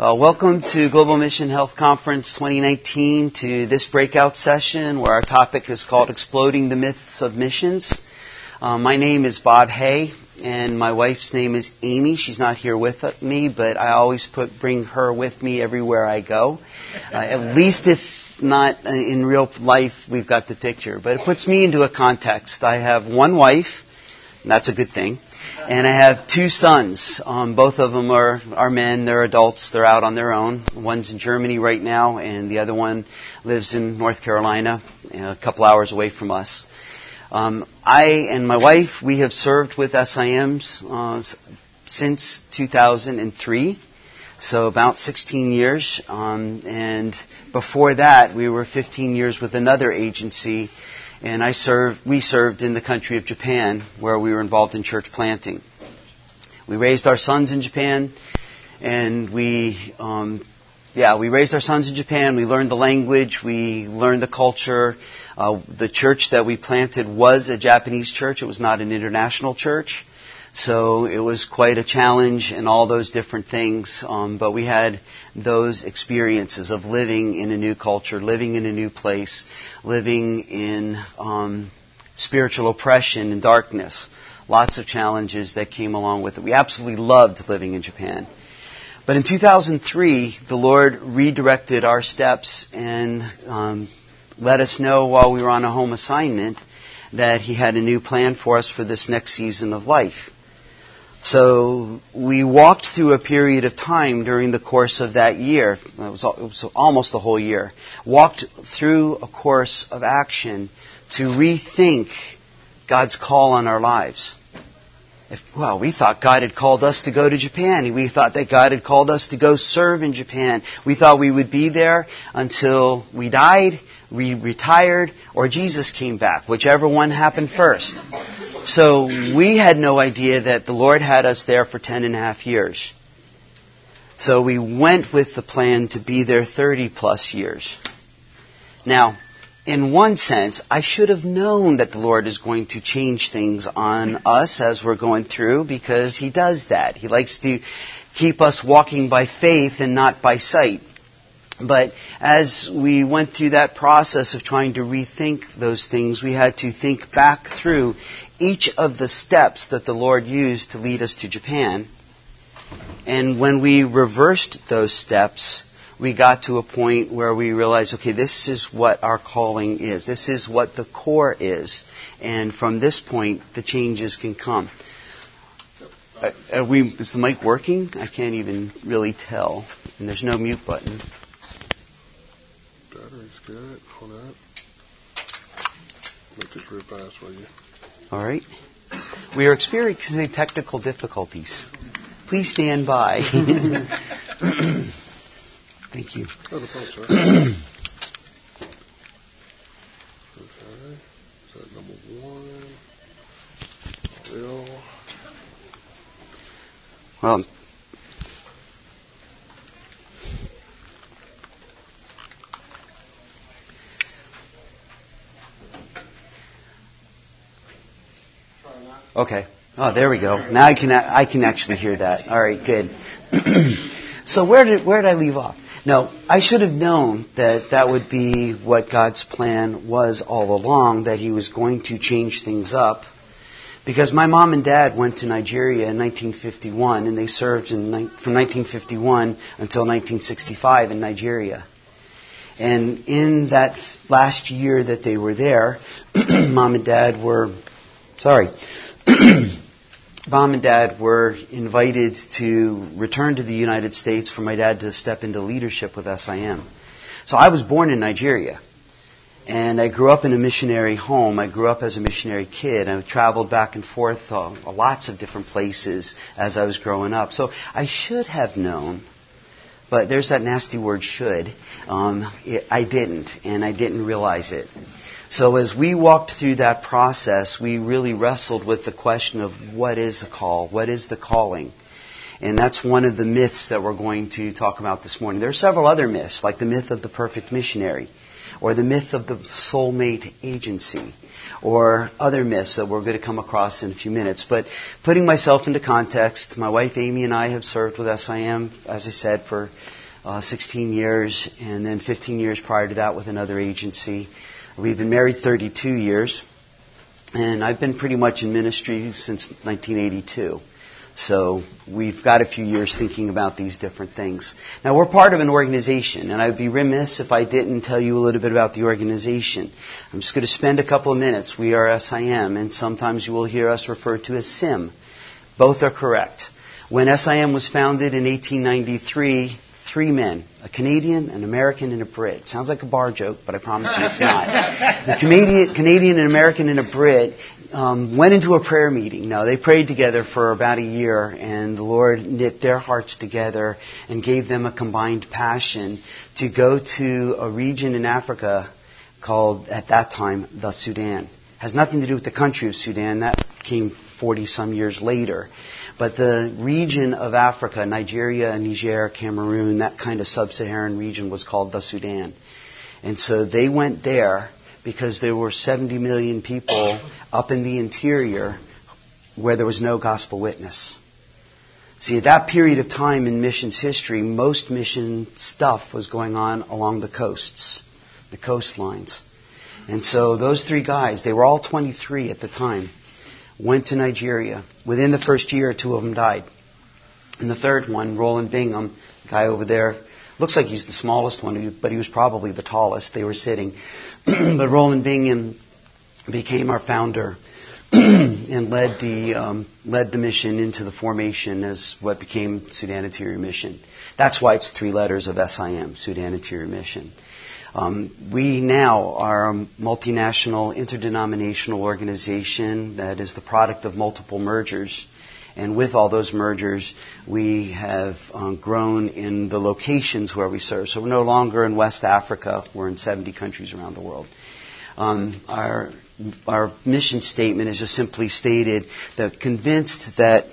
Welcome to Global Mission Health Conference 2019, to this breakout session where our topic is called Exploding the Myths of Missions. My name is Bob Hay, and my wife's name is Amy. She's not here with me, but I always bring her with me everywhere I go. At least if not in real life, we've got the picture. But it puts me into a context. I have one wife, and that's a good thing. And I have two sons. Both of them are men. They're adults. They're out on their own. One's in Germany right now, and the other one lives in North Carolina, a couple hours away from us. I and my wife, we have served with SIMs since 2003, so about 16 years. And before that, we were 15 years with another agency. And we served in the country of Japan, where we were involved in church planting. We raised our sons in Japan, and we raised our sons in Japan. We learned the language. We learned the culture. The church that we planted was a Japanese church. It was not an international church. So it was quite a challenge and all those different things. But we had those experiences of living in a new culture, living in a new place, living in spiritual oppression and darkness. Lots of challenges that came along with it. We absolutely loved living in Japan. But in 2003, the Lord redirected our steps and let us know while we were on a home assignment that He had a new plan for us for this next season of life. So we walked through a period of time during the course of that year. It was almost the whole year. Walked through a course of action to rethink God's call on our lives. We thought God had called us to go to Japan. We thought that God had called us to go serve in Japan. We thought we would be there until we died, we retired, or Jesus came back, whichever one happened first. So we had no idea that the Lord had us there for 10.5 years. So we went with the plan to be there 30 plus years. Now, in one sense, I should have known that the Lord is going to change things on us as we're going through, because He does that. He likes to keep us walking by faith and not by sight. But as we went through that process of trying to rethink those things, we had to think back through each of the steps that the Lord used to lead us to Japan. And when we reversed those steps, we got to a point where we realized, okay, this is what our calling is. This is what the core is. And from this point, the changes can come. Is the mic working? I can't even really tell. And there's no mute button. Battery's good. Hold up. Let this revise for you. All right. We are experiencing technical difficulties. Please stand by. Thank you. Oh, the phone, sorry. Okay. So number one. Well, okay. Oh, there we go. Now I can actually hear that. All right, good. So where did I leave off? No, I should have known that would be what God's plan was all along, that He was going to change things up. Because my mom and dad went to Nigeria in 1951, and they served from 1951 until 1965 in Nigeria. And in that last year that they were there, Mom and Dad were invited to return to the United States for my dad to step into leadership with SIM. So I was born in Nigeria, and I grew up in a missionary home. I grew up as a missionary kid. I traveled back and forth lots of different places as I was growing up. So I should have known, but there's that nasty word should. I didn't, and I didn't realize it. So as we walked through that process, we really wrestled with the question of what is a call? What is the calling? And that's one of the myths that we're going to talk about this morning. There are several other myths, like the myth of the perfect missionary. or the myth of the soulmate agency, or other myths that we're going to come across in a few minutes. But putting myself into context, my wife Amy and I have served with SIM, as I said, for 16 years, and then 15 years prior to that with another agency. We've been married 32 years, and I've been pretty much in ministry since 1982. So we've got a few years thinking about these different things. Now, we're part of an organization, and I'd be remiss if I didn't tell you a little bit about the organization. I'm just going to spend a couple of minutes. We are SIM, and sometimes you will hear us referred to as SIM. Both are correct. When SIM was founded in 1893, three men, a Canadian, an American, and a Brit. Sounds like a bar joke, but I promise you it's not. The Canadian, an American, and a Brit went into a prayer meeting. Now, they prayed together for about a year, and the Lord knit their hearts together and gave them a combined passion to go to a region in Africa called, at that time, the Sudan. It has nothing to do with the country of Sudan. That came 40-some years later. But the region of Africa, Nigeria, Niger, Cameroon, that kind of sub-Saharan region was called the Sudan. And so they went there because there were 70 million people up in the interior where there was no gospel witness. See, at that period of time in missions history, most mission stuff was going on along the coasts, the coastlines. And so those three guys, they were all 23 at the time, went to Nigeria. Within the first year, two of them died. And the third one, Roland Bingham, the guy over there, looks like he's the smallest one, but he was probably the tallest. They were sitting. But Roland Bingham became our founder and led the mission into the formation as what became Sudan Interior Mission. That's why it's three letters of SIM, Sudan Interior Mission. We now are a multinational, interdenominational organization that is the product of multiple mergers. And with all those mergers, we have grown in the locations where we serve. So we're no longer in West Africa. We're in 70 countries around the world. Our mission statement is just simply stated that convinced that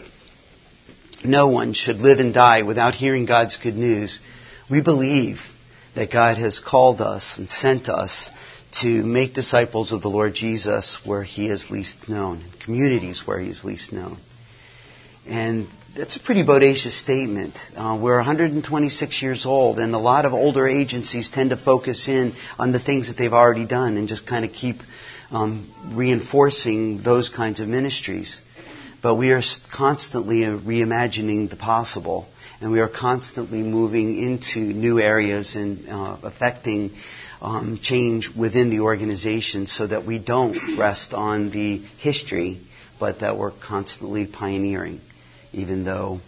no one should live and die without hearing God's good news, we believe that God has called us and sent us to make disciples of the Lord Jesus where He is least known, communities where He is least known. And that's a pretty bodacious statement. We're 126 years old, and a lot of older agencies tend to focus in on the things that they've already done and just kind of keep reinforcing those kinds of ministries. But we are constantly reimagining the possible. And we are constantly moving into new areas and affecting change within the organization so that we don't rest on the history, but that we're constantly pioneering, even though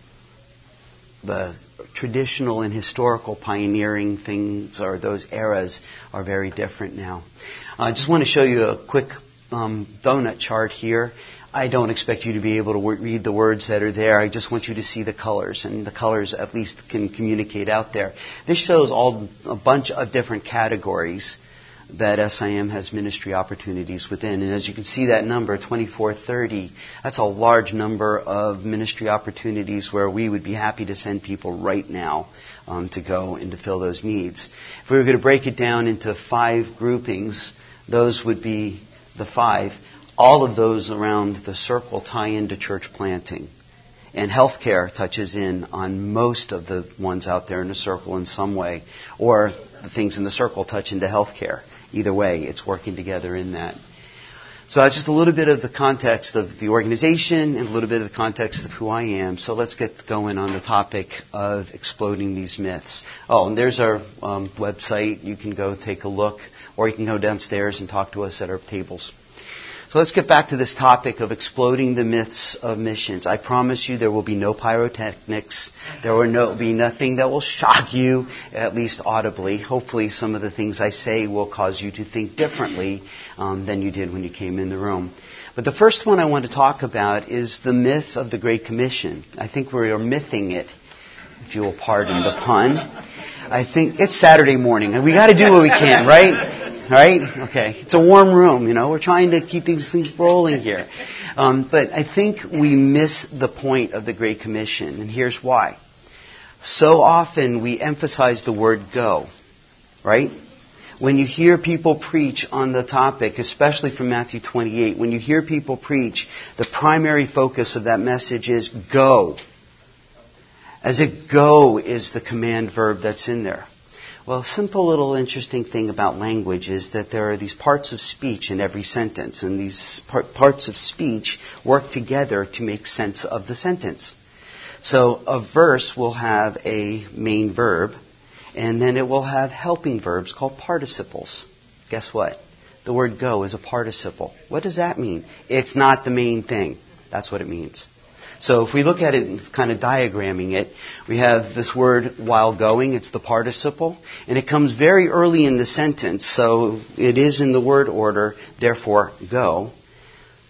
the traditional and historical pioneering things or those eras are very different now. I just want to show you a quick donut chart here. I don't expect you to be able to read the words that are there. I just want you to see the colors, and the colors at least can communicate out there. This shows a bunch of different categories that SIM has ministry opportunities within. And as you can see that number, 2430, that's a large number of ministry opportunities where we would be happy to send people right now to go and to fill those needs. If we were going to break it down into five groupings, those would be the five. All of those around the circle tie into church planting. And healthcare touches in on most of the ones out there in the circle in some way. Or the things in the circle touch into healthcare. Either way, it's working together in that. So that's just a little bit of the context of the organization and a little bit of the context of who I am. So let's get going on the topic of exploding these myths. Oh, and there's our website. You can go take a look, or you can go downstairs and talk to us at our tables. So let's get back to this topic of exploding the myths of missions. I promise you there will be no pyrotechnics. There will be nothing that will shock you, at least audibly. Hopefully some of the things I say will cause you to think differently than you did when you came in the room. But the first one I want to talk about is the myth of the Great Commission. I think we are mything it, if you will pardon the pun. I think it's Saturday morning, and we got to do what we can, right? Right? Okay. It's a warm room, you know. We're trying to keep these things rolling here. But I think we miss the point of the Great Commission, and here's why. So often we emphasize the word go, right? When you hear people preach on the topic, especially from Matthew 28, when you hear people preach, the primary focus of that message is go. As if go is the command verb that's in there. Well, a simple little interesting thing about language is that there are these parts of speech in every sentence, and these parts of speech work together to make sense of the sentence. So a verse will have a main verb, and then it will have helping verbs called participles. Guess what? The word go is a participle. What does that mean? It's not the main thing. That's what it means. So if we look at it and kind of diagramming it, we have this word while going. It's the participle. And it comes very early in the sentence, so it is in the word order, therefore go.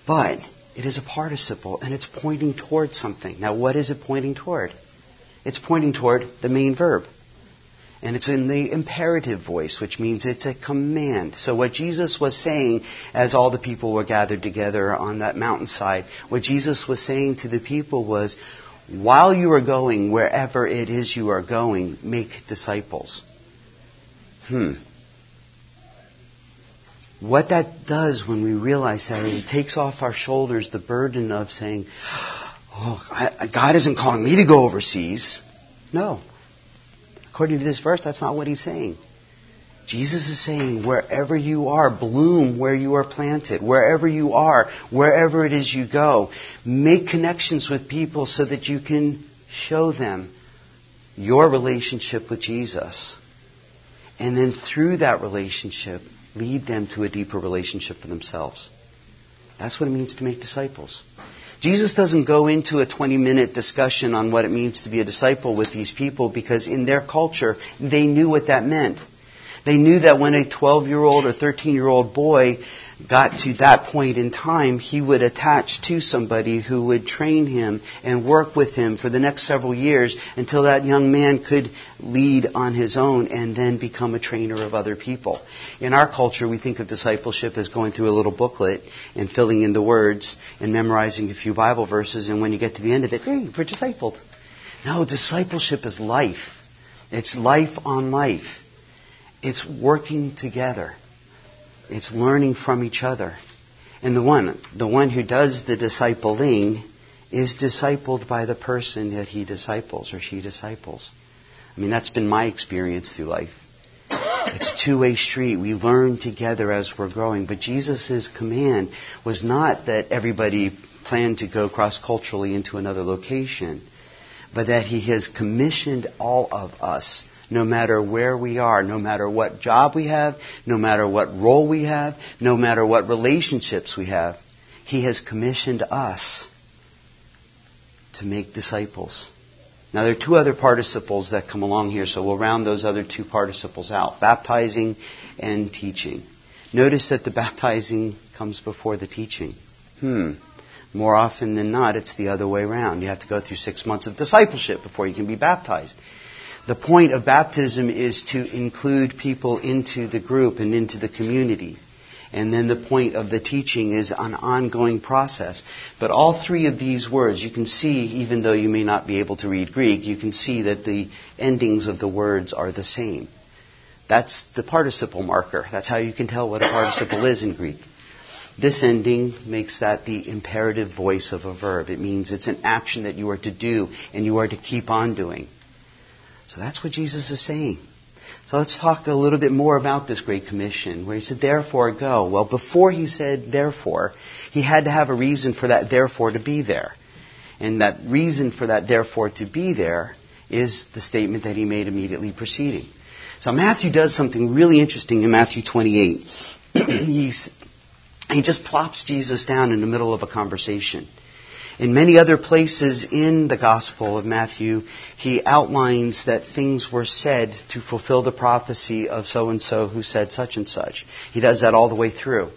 But it is a participle, and it's pointing toward something. Now, what is it pointing toward? It's pointing toward the main verb. And it's in the imperative voice, which means it's a command. So what Jesus was saying as all the people were gathered together on that mountainside, what Jesus was saying to the people was, while you are going, wherever it is you are going, make disciples. What that does when we realize that is it takes off our shoulders the burden of saying, God isn't calling me to go overseas. No. According to this verse, that's not what he's saying. Jesus is saying, wherever you are, bloom where you are planted. Wherever you are, wherever it is you go, make connections with people so that you can show them your relationship with Jesus. And then through that relationship, lead them to a deeper relationship for themselves. That's what it means to make disciples. Jesus doesn't go into a 20-minute discussion on what it means to be a disciple with these people because in their culture, they knew what that meant. They knew that when a 12-year-old or 13-year-old boy got to that point in time, he would attach to somebody who would train him and work with him for the next several years until that young man could lead on his own and then become a trainer of other people. In our culture, we think of discipleship as going through a little booklet and filling in the words and memorizing a few Bible verses, and when you get to the end of it, hey, we're discipled. No, discipleship is life. It's life on life. It's working together. It's learning from each other. And the one who does the discipling is discipled by the person that he disciples or she disciples. I mean, that's been my experience through life. It's a two-way street. We learn together as we're growing. But Jesus' command was not that everybody planned to go cross-culturally into another location, but that he has commissioned all of us. No matter where we are, no matter what job we have, no matter what role we have, no matter what relationships we have, he has commissioned us to make disciples. Now, there are two other participles that come along here, so we'll round those other two participles out, baptizing and teaching. Notice that the baptizing comes before the teaching. More often than not, it's the other way around. You have to go through 6 months of discipleship before you can be baptized. The point of baptism is to include people into the group and into the community. And then the point of the teaching is an ongoing process. But all three of these words, you can see, even though you may not be able to read Greek, you can see that the endings of the words are the same. That's the participle marker. That's how you can tell what a participle is in Greek. This ending makes that the imperative voice of a verb. It means it's an action that you are to do and you are to keep on doing. So that's what Jesus is saying. So let's talk a little bit more about this Great Commission, where he said, therefore, go. Well, before he said, therefore, he had to have a reason for that therefore to be there. And that reason for that therefore to be there is the statement that he made immediately preceding. So Matthew does something really interesting in Matthew 28. He just plops Jesus down in the middle of a conversation. In many other places in the Gospel of Matthew, he outlines that things were said to fulfill the prophecy of so-and-so who said such and such. He does that all the way through.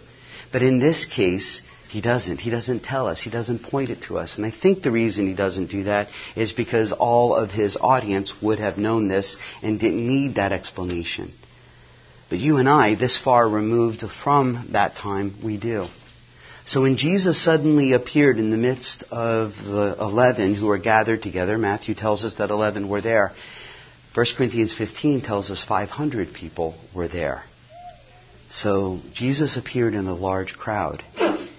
But in this case, he doesn't. He doesn't tell us. He doesn't point it to us. And I think the reason he doesn't do that is because all of his audience would have known this and didn't need that explanation. But you and I, this far removed from that time, we do. So when Jesus suddenly appeared in the midst of the 11 who were gathered together, Matthew tells us that 11 were there. 1 Corinthians 15 tells us 500 people were there. So Jesus appeared in a large crowd,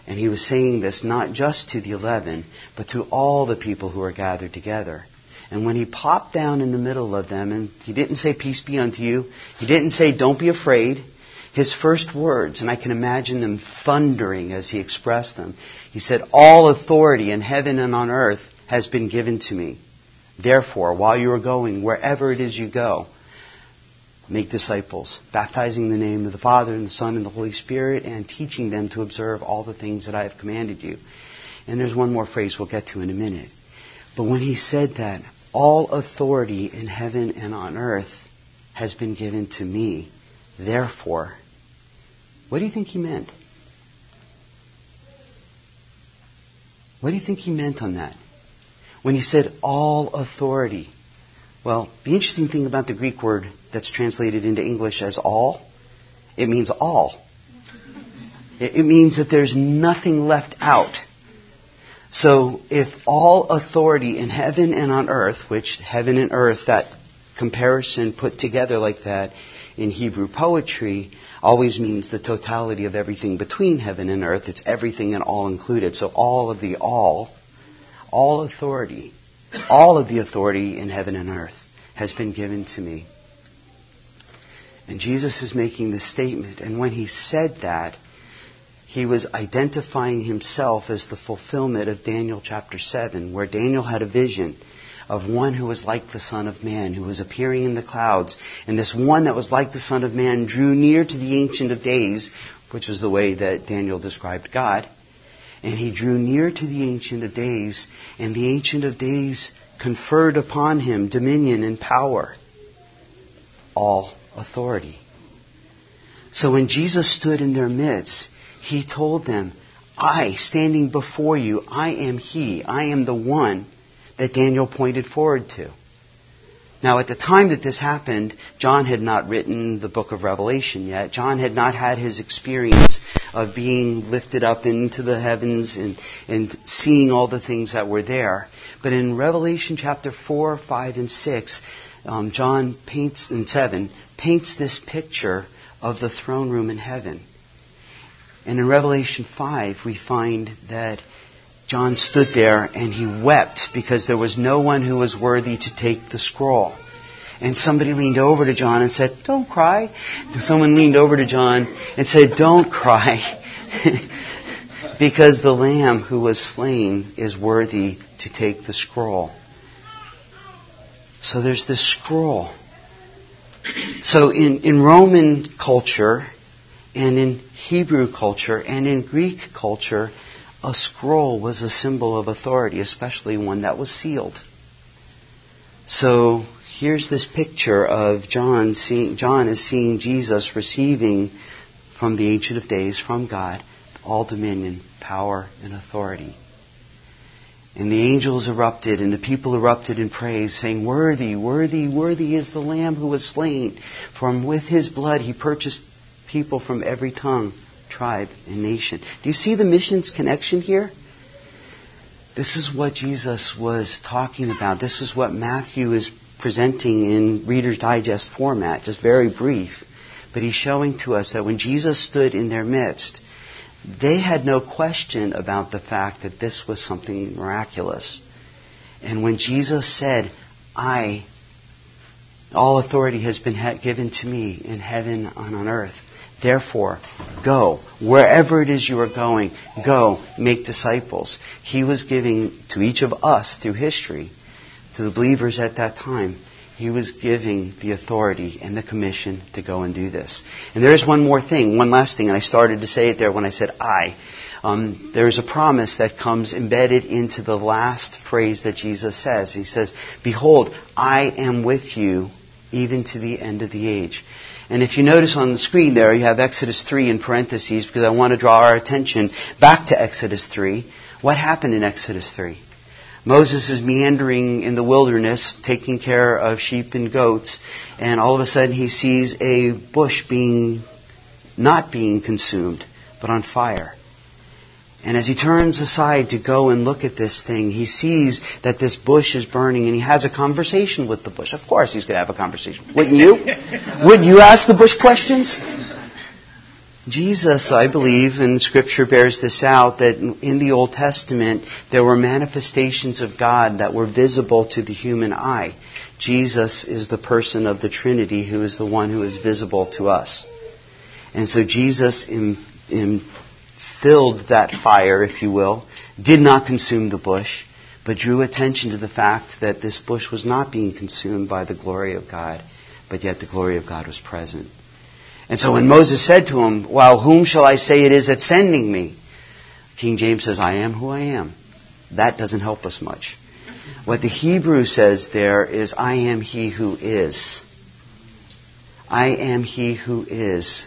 and he was saying this not just to the 11, but to all the people who are gathered together. And when he popped down in the middle of them, and he didn't say, "Peace be unto you." He didn't say, "Don't be afraid." His first words, and I can imagine them thundering as he expressed them, he said, "All authority in heaven and on earth has been given to me. Therefore, while you are going, wherever it is you go, make disciples, baptizing in the name of the Father and the Son and the Holy Spirit, and teaching them to observe all the things that I have commanded you." And there's one more phrase we'll get to in a minute. But when he said that, all authority in heaven and on earth has been given to me, therefore, what do you think he meant? What do you think he meant on that? When he said all authority. Well, the interesting thing about the Greek word that's translated into English as all, it means all. It means that there's nothing left out. So if all authority in heaven and on earth, which heaven and earth, that comparison put together like that in Hebrew poetry, always means the totality of everything between heaven and earth. It's everything and all included. So all of the all authority, all of the authority in heaven and earth has been given to me. And Jesus is making this statement. And when he said that, he was identifying himself as the fulfillment of Daniel chapter 7, where Daniel had a vision of one who was like the Son of Man, who was appearing in the clouds. And this one that was like the Son of Man drew near to the Ancient of Days, which was the way that Daniel described God. And he drew near to the Ancient of Days, and the Ancient of Days conferred upon him dominion and power, all authority. So when Jesus stood in their midst, he told them, "I, standing before you, I am he. I am the one that Daniel pointed forward to." Now, at the time that this happened, John had not written the book of Revelation yet. John had not had his experience of being lifted up into the heavens and seeing all the things that were there. But in Revelation chapter 4, 5, and 6, John paints, and 7, paints this picture of the throne room in heaven. And in Revelation 5, we find that John stood there and he wept because there was no one who was worthy to take the scroll. And somebody leaned over to John and said, "Don't cry." Someone leaned over to John and said, "Don't cry," because the Lamb who was slain is worthy to take the scroll. So there's this scroll. So in Roman culture, and in Hebrew culture, and in Greek culture, a scroll was a symbol of authority, especially one that was sealed. So here's this picture of John is seeing Jesus receiving from the Ancient of Days, from God, all dominion, power, and authority. And the angels erupted, and the people erupted in praise, saying, "Worthy, worthy, worthy is the Lamb who was slain, for with his blood he purchased people from every tongue, tribe, and nation." Do you see the missions connection here? This is what Jesus was talking about. This is what Matthew is presenting in Reader's Digest format, just very brief. But he's showing to us that when Jesus stood in their midst, they had no question about the fact that this was something miraculous. And when Jesus said, "I, all authority has been given to me in heaven and on earth. Therefore, go. Wherever it is you are going, go make disciples." He was giving to each of us through history, to the believers at that time, he was giving the authority and the commission to go and do this. And there is one last thing, and I started to say it there when I said I. There is a promise that comes embedded into the last phrase that Jesus says. He says, "Behold, I am with you even to the end of the age." And if you notice on the screen there, you have Exodus 3 in parentheses, because I want to draw our attention back to Exodus 3. What happened in Exodus 3? Moses is meandering in the wilderness, taking care of sheep and goats, and all of a sudden he sees a bush not being consumed, but on fire. And as he turns aside to go and look at this thing, he sees that this bush is burning, and he has a conversation with the bush. Of course he's going to have a conversation. Wouldn't you? Would you ask the bush questions? Jesus, I believe, and Scripture bears this out, that in the Old Testament, there were manifestations of God that were visible to the human eye. Jesus is the person of the Trinity who is the one who is visible to us. And so Jesus filled that fire, if you will, did not consume the bush, but drew attention to the fact that this bush was not being consumed by the glory of God, but yet the glory of God was present. And so when Moses said to him, "Well, whom shall I say it is that's sending me?" King James says, "I am who I am." That doesn't help us much. What the Hebrew says there is, "I am he who is." I am he who is.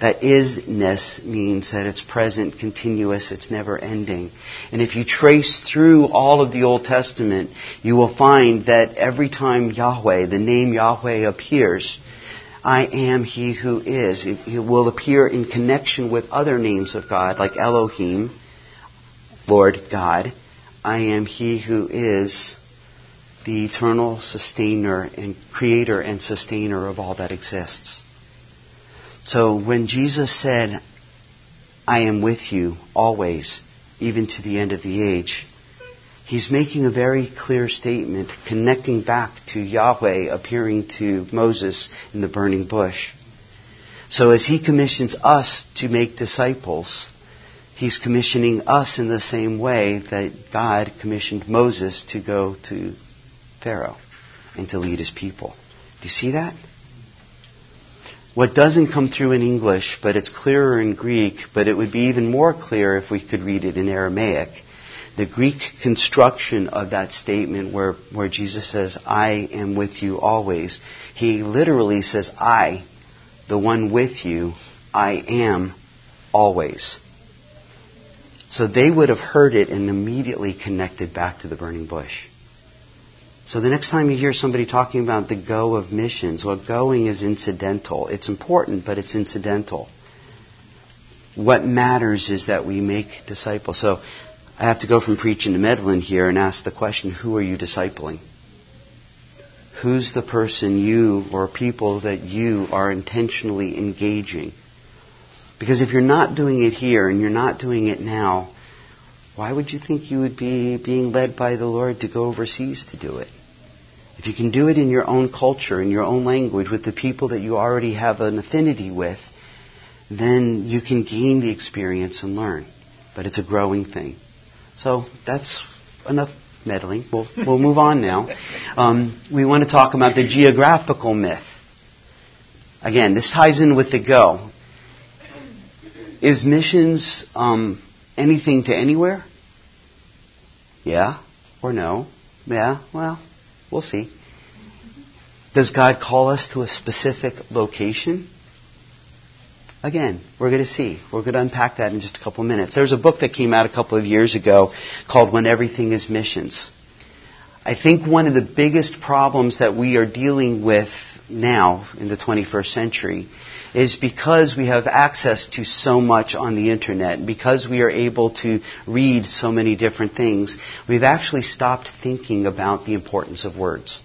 That isness means that it's present, continuous, it's never ending. And if you trace through all of the Old Testament, you will find that every time Yahweh, the name Yahweh appears, I am he who is. It will appear in connection with other names of God, like Elohim, Lord God. I am he who is the eternal sustainer and creator and sustainer of all that exists. So when Jesus said, "I am with you always, even to the end of the age," he's making a very clear statement, connecting back to Yahweh appearing to Moses in the burning bush. So as he commissions us to make disciples, he's commissioning us in the same way that God commissioned Moses to go to Pharaoh and to lead his people. Do you see that? What doesn't come through in English, but it's clearer in Greek, but it would be even more clear if we could read it in Aramaic. The Greek construction of that statement where Jesus says, "I am with you always," he literally says, "I, the one with you, I am always." So they would have heard it and immediately connected back to the burning bush. So the next time you hear somebody talking about the go of missions, well, going is incidental. It's important, but it's incidental. What matters is that we make disciples. So I have to go from preaching to meddling here and ask the question, who are you discipling? Who's the person you or people that you are intentionally engaging? Because if you're not doing it here and you're not doing it now, why would you think you would be being led by the Lord to go overseas to do it? If you can do it in your own culture, in your own language, with the people that you already have an affinity with, then you can gain the experience and learn. But it's a growing thing. So that's enough meddling. We'll move on now. We want to talk about the geographical myth. Again, this ties in with the go. Is missions anything to anywhere? Yeah or no? Yeah, well, we'll see. Does God call us to a specific location? Again, we're going to see. We're going to unpack that in just a couple of minutes. There's a book that came out a couple of years ago called When Everything is Missions. I think one of the biggest problems that we are dealing with now in the 21st century is because we have access to so much on the internet, because we are able to read so many different things, we've actually stopped thinking about the importance of words.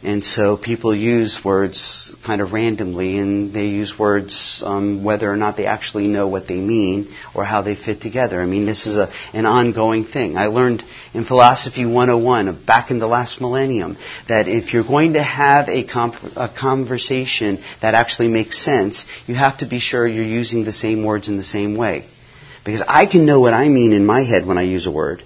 And so people use words kind of randomly, and they use words whether or not they actually know what they mean or how they fit together. I mean, this is an ongoing thing. I learned in Philosophy 101 back in the last millennium that if you're going to have a conversation that actually makes sense, you have to be sure you're using the same words in the same way. Because I can know what I mean in my head when I use a word.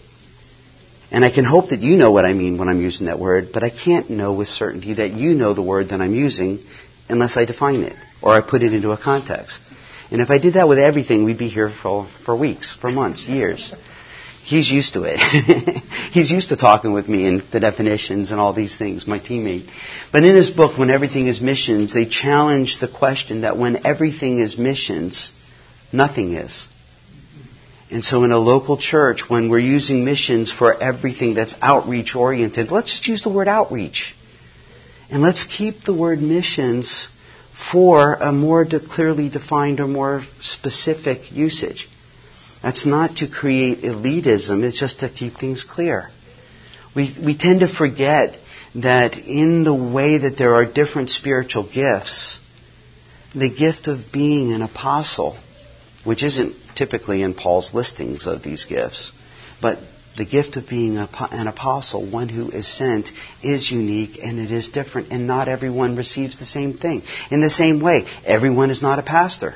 And I can hope that you know what I mean when I'm using that word, but I can't know with certainty that you know the word that I'm using unless I define it or I put it into a context. And if I did that with everything, we'd be here for weeks, for months, years. He's used to it. He's used to talking with me and the definitions and all these things, my teammate. But in his book, When Everything is Missions, they challenge the question that when everything is missions, nothing is. And so in a local church, when we're using missions for everything that's outreach-oriented, let's just use the word outreach. And let's keep the word missions for a more clearly defined or more specific usage. That's not to create elitism, it's just to keep things clear. We tend to forget that in the way that there are different spiritual gifts, the gift of being an apostle, which isn't typically in Paul's listings of these gifts, but the gift of being an apostle, one who is sent, is unique and it is different, and not everyone receives the same thing. In the same way, everyone is not a pastor.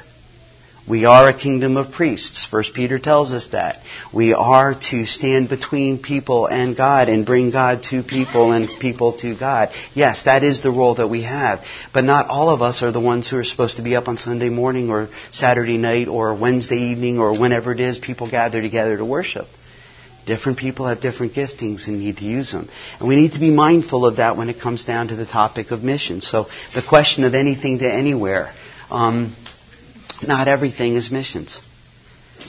We are a kingdom of priests. First Peter tells us that. We are to stand between people and God and bring God to people and people to God. Yes, that is the role that we have. But not all of us are the ones who are supposed to be up on Sunday morning or Saturday night or Wednesday evening or whenever it is people gather together to worship. Different people have different giftings and need to use them. And we need to be mindful of that when it comes down to the topic of mission. So the question of anything to anywhere, not everything is missions.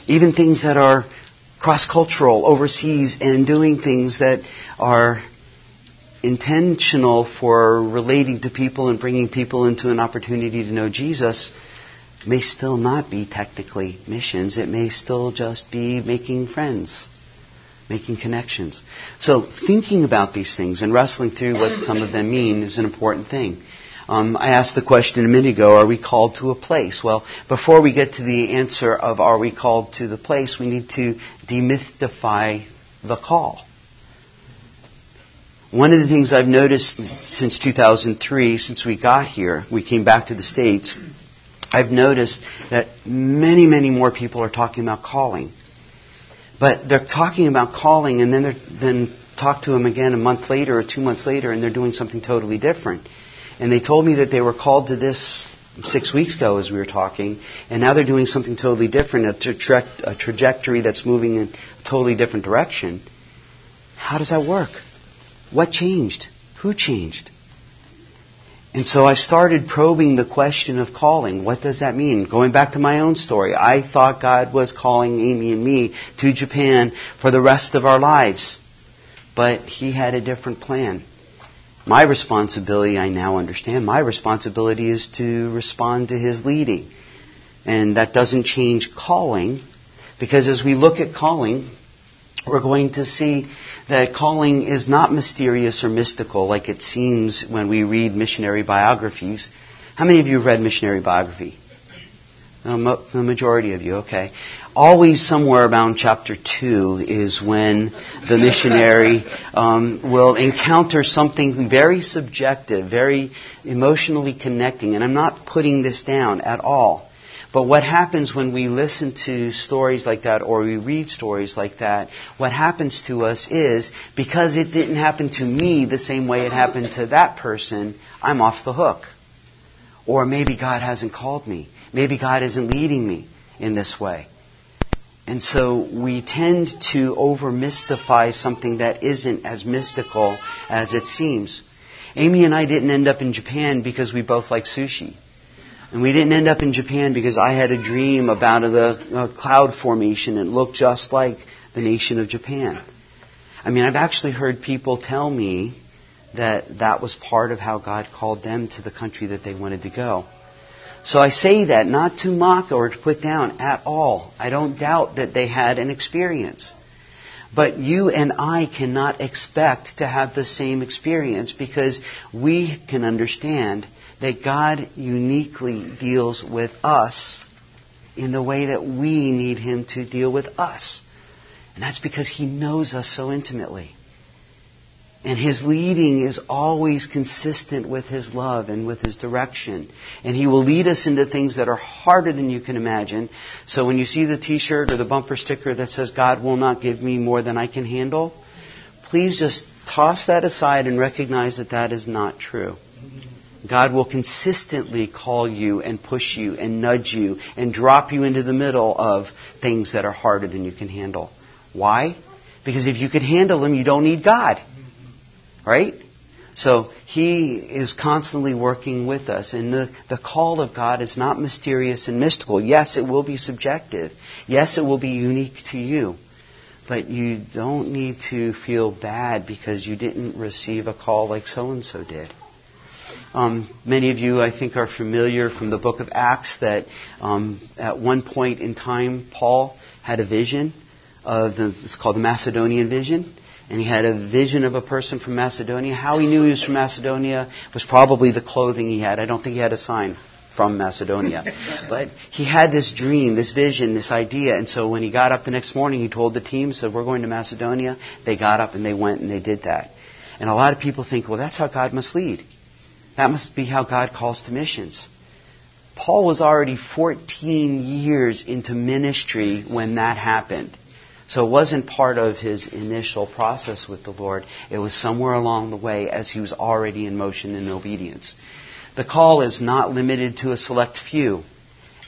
Even things that are cross-cultural, overseas, and doing things that are intentional for relating to people and bringing people into an opportunity to know Jesus may still not be technically missions. It may still just be making friends, making connections. So thinking about these things and wrestling through what some of them mean is an important thing. I asked the question a minute ago, are we called to a place? Well, before we get to the answer of are we called to the place, we need to demystify the call. One of the things I've noticed since 2003, since we got here, we came back to the States, I've noticed that many, many more people are talking about calling. But they're talking about calling, and then talk to them again a month later or 2 months later, and they're doing something totally different. And they told me that they were called to this 6 weeks ago as we were talking, and now they're doing something totally different, a trajectory that's moving in a totally different direction. How does that work? What changed? Who changed? And so I started probing the question of calling. What does that mean? Going back to my own story, I thought God was calling Amy and me to Japan for the rest of our lives. But He had a different plan. My responsibility, I now understand, my responsibility is to respond to His leading. And that doesn't change calling, because as we look at calling, we're going to see that calling is not mysterious or mystical like it seems when we read missionary biographies. How many of you have read missionary biography? The majority of you, okay. Always somewhere around chapter 2 is when the missionary will encounter something very subjective, very emotionally connecting. And I'm not putting this down at all. But what happens when we listen to stories like that or we read stories like that, what happens to us is, because it didn't happen to me the same way it happened to that person, I'm off the hook. Or maybe God hasn't called me. Maybe God isn't leading me in this way. And so we tend to over-mystify something that isn't as mystical as it seems. Amy and I didn't end up in Japan because we both like sushi. And we didn't end up in Japan because I had a dream about the cloud formation and it looked just like the nation of Japan. I mean, I've actually heard people tell me that that was part of how God called them to the country that they wanted to go. So I say that not to mock or to put down at all. I don't doubt that they had an experience. But you and I cannot expect to have the same experience, because we can understand that God uniquely deals with us in the way that we need Him to deal with us. And that's because He knows us so intimately. And His leading is always consistent with His love and with His direction. And He will lead us into things that are harder than you can imagine. So when you see the t-shirt or the bumper sticker that says, "God will not give me more than I can handle," please just toss that aside and recognize that that is not true. God will consistently call you and push you and nudge you and drop you into the middle of things that are harder than you can handle. Why? Because if you could handle them, you don't need God. Right? So He is constantly working with us. And the call of God is not mysterious and mystical. Yes, it will be subjective. Yes, it will be unique to you. But you don't need to feel bad because you didn't receive a call like so-and-so did. Many of you, I think, are familiar from the book of Acts that at one point in time, Paul had a vision of it's called the Macedonian vision. And he had a vision of a person from Macedonia. How he knew he was from Macedonia was probably the clothing he had. I don't think he had a sign. from Macedonia. But he had this dream, this vision, this idea. And so when he got up the next morning, he told the team, so we're going to Macedonia. They got up and they went and they did that. And a lot of people think, well, that's how God must lead. That must be how God calls to missions. Paul was already 14 years into ministry when that happened. So it wasn't part of his initial process with the Lord. It was somewhere along the way as he was already in motion in obedience. The call is not limited to a select few.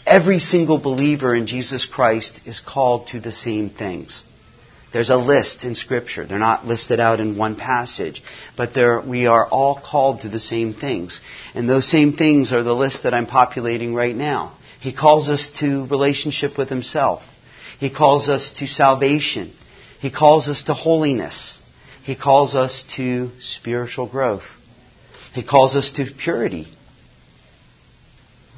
Every single believer in Jesus Christ is called to the same things. There's a list in Scripture. They're not listed out in one passage. But we are all called to the same things. And those same things are the list that I'm populating right now. He calls us to relationship with Himself. He calls us to salvation. He calls us to holiness. He calls us to spiritual growth. He calls us to purity.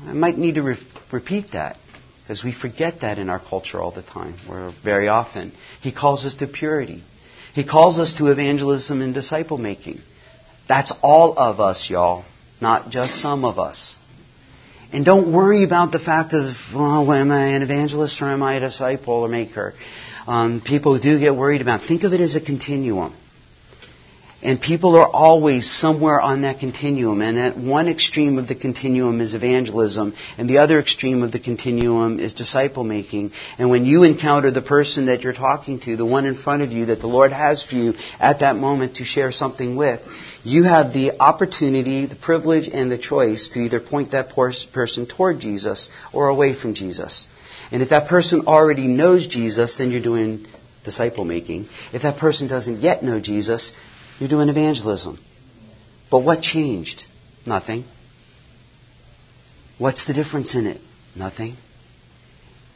I might need to repeat that, because we forget that in our culture all the time, or very often. He calls us to purity. He calls us to evangelism and disciple making. That's all of us, y'all, not just some of us. And don't worry about the fact of, well, am I an evangelist or am I a disciple or maker? People do get worried about it. Think of it as a continuum. And people are always somewhere on that continuum. And at one extreme of the continuum is evangelism. And the other extreme of the continuum is disciple making. And when you encounter the person that you're talking to, the one in front of you that the Lord has for you at that moment to share something with, you have the opportunity, the privilege, and the choice to either point that person toward Jesus or away from Jesus. And if that person already knows Jesus, then you're doing disciple making. If that person doesn't yet know Jesus, you're doing evangelism. But what changed? Nothing. What's the difference in it? Nothing.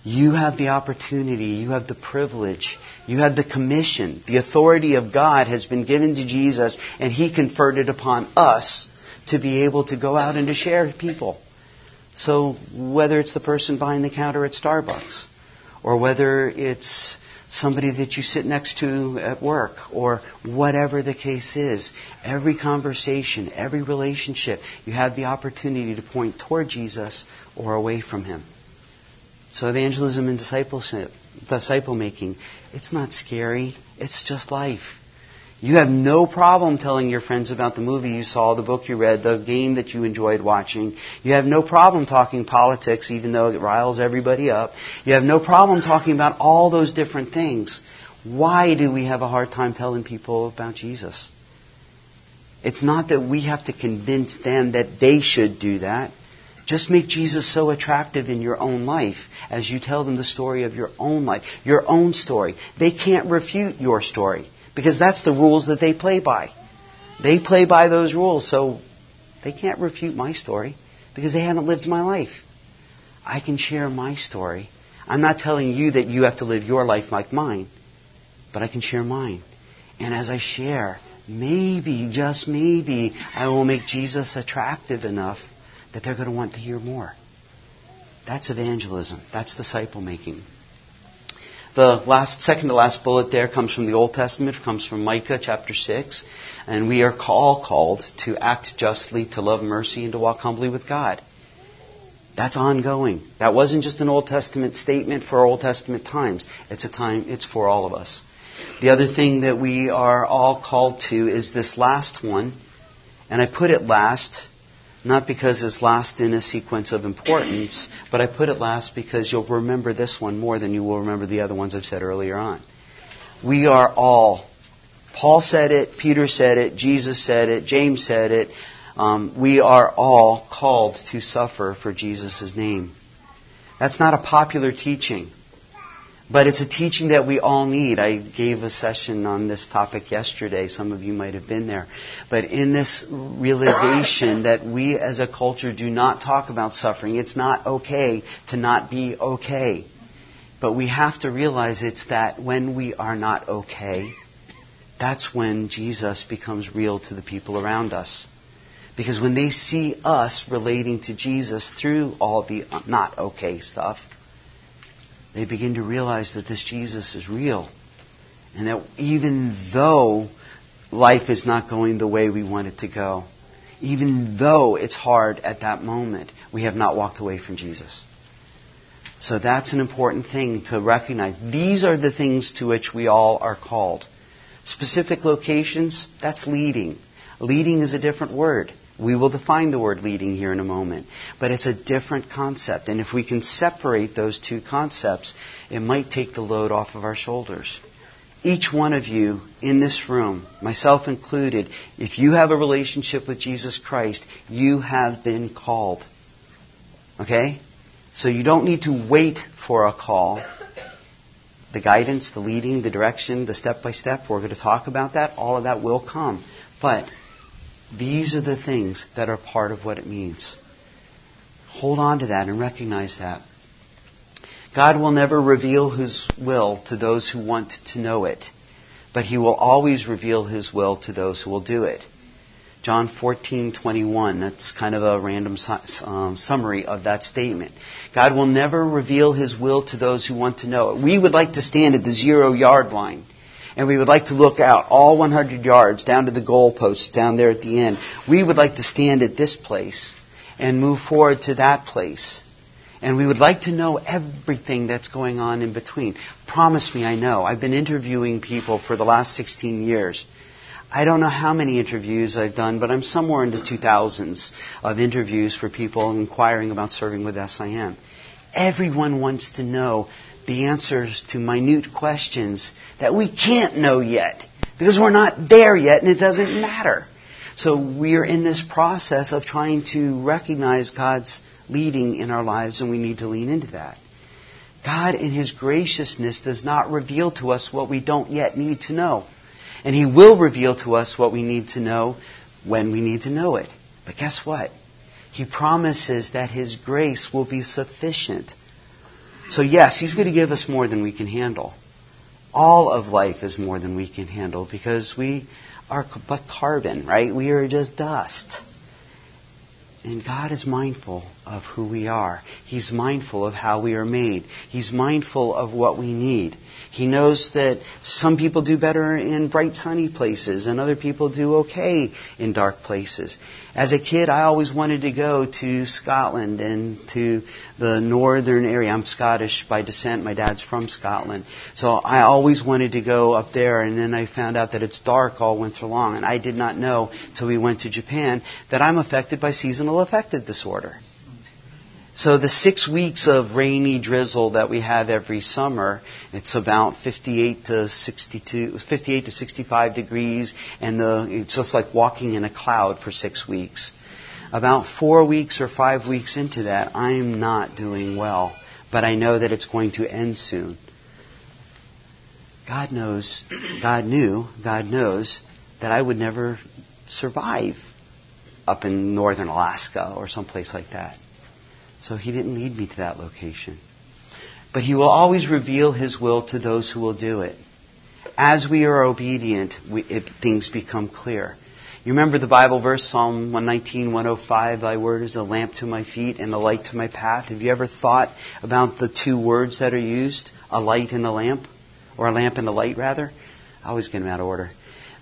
You have the opportunity. You have the privilege. You have the commission. The authority of God has been given to Jesus, and He conferred it upon us to be able to go out and to share with people. So whether it's the person behind the counter at Starbucks, or whether it's somebody that you sit next to at work, or whatever the case is, every conversation, every relationship, you have the opportunity to point toward Jesus or away from Him. So evangelism and disciple making, it's not scary. It's just life. You have no problem telling your friends about the movie you saw, the book you read, the game that you enjoyed watching. You have no problem talking politics, even though it riles everybody up. You have no problem talking about all those different things. Why do we have a hard time telling people about Jesus? It's not that we have to convince them that they should do that. Just make Jesus so attractive in your own life as you tell them the story of your own life, your own story. They can't refute your story, because that's the rules that they play by. They play by those rules, so they can't refute my story because they haven't lived my life. I can share my story. I'm not telling you that you have to live your life like mine, but I can share mine. And as I share, maybe, just maybe, I will make Jesus attractive enough that they're going to want to hear more. That's evangelism. That's disciple making. The second to last bullet there comes from the Old Testament, comes from Micah chapter 6. And we are all called to act justly, to love mercy, and to walk humbly with God. That's ongoing. That wasn't just an Old Testament statement for Old Testament times. It's for all of us. The other thing that we are all called to is this last one. And I put it last, not because it's last in a sequence of importance, but I put it last because you'll remember this one more than you will remember the other ones I've said earlier on. We are all. Paul said it, Peter said it, Jesus said it, James said it. We are all called to suffer for Jesus' name. That's not a popular teaching, but it's a teaching that we all need. I gave a session on this topic yesterday. Some of you might have been there. But in this realization that we as a culture do not talk about suffering, it's not okay to not be okay. But we have to realize it's that when we are not okay, that's when Jesus becomes real to the people around us. Because when they see us relating to Jesus through all the not okay stuff, they begin to realize that this Jesus is real. And that even though life is not going the way we want it to go, even though it's hard at that moment, we have not walked away from Jesus. So that's an important thing to recognize. These are the things to which we all are called. Specific locations, that's leading. Leading is a different word. We will define the word leading here in a moment. But it's a different concept. And if we can separate those two concepts, it might take the load off of our shoulders. Each one of you in this room, myself included, if you have a relationship with Jesus Christ, you have been called. Okay? So you don't need to wait for a call. The guidance, the leading, the direction, the step-by-step, we're going to talk about that. All of that will come. But these are the things that are part of what it means. Hold on to that and recognize that. God will never reveal His will to those who want to know it, but He will always reveal His will to those who will do it. John 14:21, that's kind of a random summary of that statement. God will never reveal His will to those who want to know it. We would like to stand at the 0-yard line. And we would like to look out all 100 yards down to the goalposts down there at the end. We would like to stand at this place and move forward to that place. And we would like to know everything that's going on in between. Promise me I know. I've been interviewing people for the last 16 years. I don't know how many interviews I've done, but I'm somewhere in the 2000s of interviews for people inquiring about serving with SIM. Everyone wants to know the answers to minute questions that we can't know yet because we're not there yet and it doesn't matter. So we're in this process of trying to recognize God's leading in our lives, and we need to lean into that. God in His graciousness does not reveal to us what we don't yet need to know. And He will reveal to us what we need to know when we need to know it. But guess what? He promises that His grace will be sufficient. So yes, He's going to give us more than we can handle. All of life is more than we can handle because we are but carbon, right? We are just dust. And God is mindful of who we are. He's mindful of how we are made. He's mindful of what we need. He knows that some people do better in bright, sunny places and other people do okay in dark places. As a kid, I always wanted to go to Scotland and to the northern area. I'm Scottish by descent. My dad's from Scotland. So I always wanted to go up there, and then I found out that it's dark all winter long. And I did not know till we went to Japan that I'm affected by seasonal affective disorder. So the 6 weeks of rainy drizzle that we have every summer, it's about 58 to 65 degrees, and it's just like walking in a cloud for 6 weeks. About 4 weeks or 5 weeks into that, I'm not doing well, but I know that it's going to end soon. God knows, God knows that I would never survive up in northern Alaska or someplace like that. So He didn't lead me to that location. But He will always reveal His will to those who will do it. As we are obedient, things become clear. You remember the Bible verse, Psalm 119:105, Thy word is a lamp to my feet and a light to my path. Have you ever thought about the two words that are used? A light and a lamp? Or a lamp and a light, rather? I always get them out of order.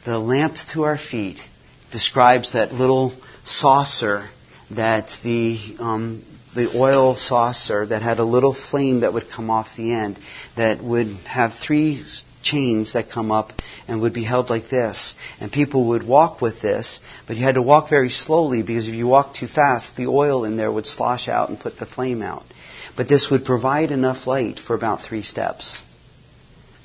The lamp to our feet describes that little saucer that the oil saucer that had a little flame that would come off the end that would have three chains that come up and would be held like this. And people would walk with this, but you had to walk very slowly because if you walked too fast, the oil in there would slosh out and put the flame out. But this would provide enough light for about 3 steps.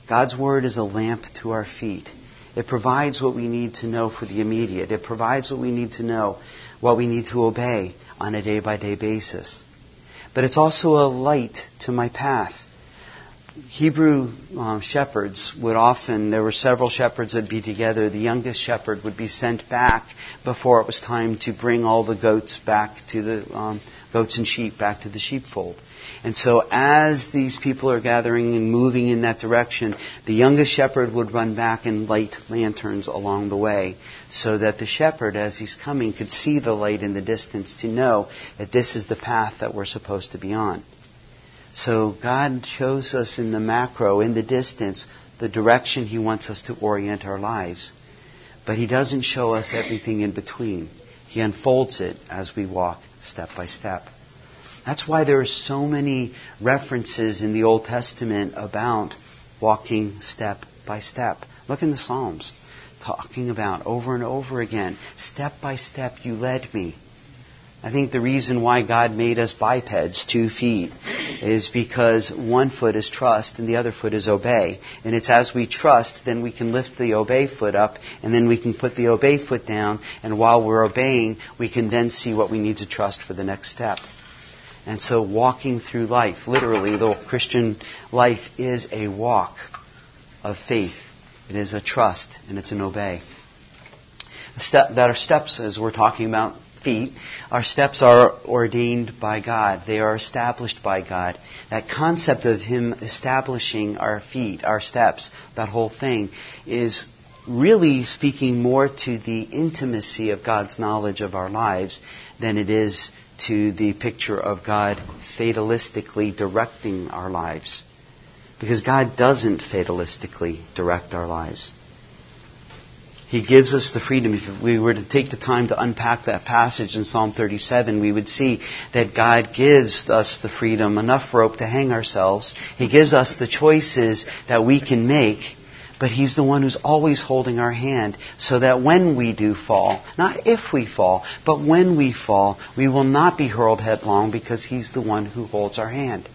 God's Word is a lamp to our feet. It provides what we need to know for the immediate. It provides what we need to know, what we need to obey on a day-by-day basis. But it's also a light to my path. Hebrew shepherds would often, there were several shepherds that would be together. The youngest shepherd would be sent back before it was time to bring all the goats back to the goats and sheep back to the sheepfold. And so as these people are gathering and moving in that direction, the youngest shepherd would run back and light lanterns along the way so that the shepherd, as he's coming, could see the light in the distance to know that this is the path that we're supposed to be on. So God shows us in the macro, in the distance, the direction He wants us to orient our lives. But He doesn't show us everything in between. He unfolds it as we walk step by step. That's why there are so many references in the Old Testament about walking step by step. Look in the Psalms, talking about over and over again, step by step you led me. I think the reason why God made us bipeds, 2 feet, is because one foot is trust and the other foot is obey. And it's as we trust, then we can lift the obey foot up and then we can put the obey foot down. And while we're obeying, we can then see what we need to trust for the next step. And so walking through life, literally, the Christian life is a walk of faith. It is a trust and it's an obey. That are steps, as we're talking about feet, our steps are ordained by God. They are established by God. That concept of Him establishing our feet, our steps, that whole thing, is really speaking more to the intimacy of God's knowledge of our lives than it is to the picture of God fatalistically directing our lives. Because God doesn't fatalistically direct our lives. He gives us the freedom. If we were to take the time to unpack that passage in Psalm 37, we would see that God gives us the freedom, enough rope to hang ourselves. He gives us the choices that we can make, but He's the one who's always holding our hand so that when we do fall, not if we fall, but when we fall, we will not be hurled headlong because He's the one who holds our hand.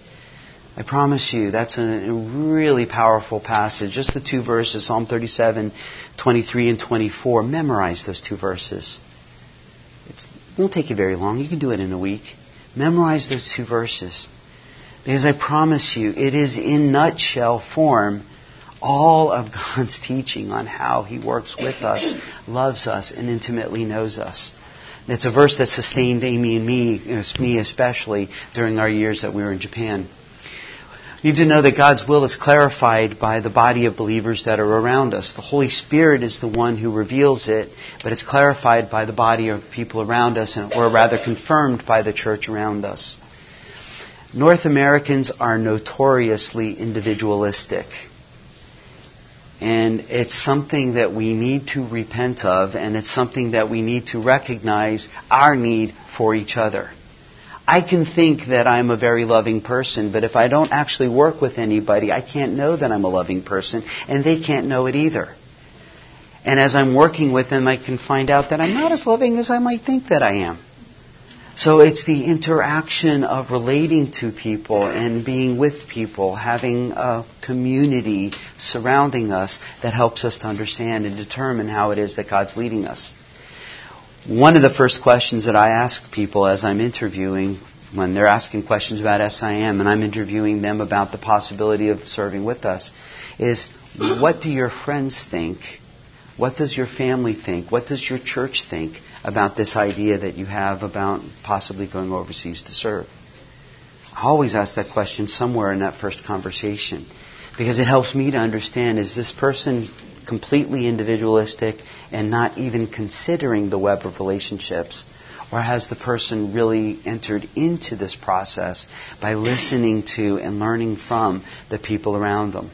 I promise you, that's a really powerful passage. Just the 2 verses, Psalm 37, 23 and 24. Memorize those 2 verses. It won't take you very long. You can do it in a week. Memorize those 2 verses. Because I promise you, it is in nutshell form all of God's teaching on how He works with us, loves us, and intimately knows us. It's a verse that sustained Amy and me especially during our years that we were in Japan. You need to know that God's will is clarified by the body of believers that are around us. The Holy Spirit is the one who reveals it, but it's clarified by the body of people around us, or rather confirmed by the church around us. North Americans are notoriously individualistic. And it's something that we need to repent of, and it's something that we need to recognize our need for each other. I can think that I'm a very loving person, but if I don't actually work with anybody, I can't know that I'm a loving person, and they can't know it either. And as I'm working with them, I can find out that I'm not as loving as I might think that I am. So it's the interaction of relating to people and being with people, having a community surrounding us that helps us to understand and determine how it is that God's leading us. One of the first questions that I ask people as I'm interviewing, when they're asking questions about SIM and I'm interviewing them about the possibility of serving with us, is what do your friends think? What does your family think? What does your church think about this idea that you have about possibly going overseas to serve? I always ask that question somewhere in that first conversation because it helps me to understand, is this person completely individualistic and not even considering the web of relationships? Or has the person really entered into this process by listening to and learning from the people around them?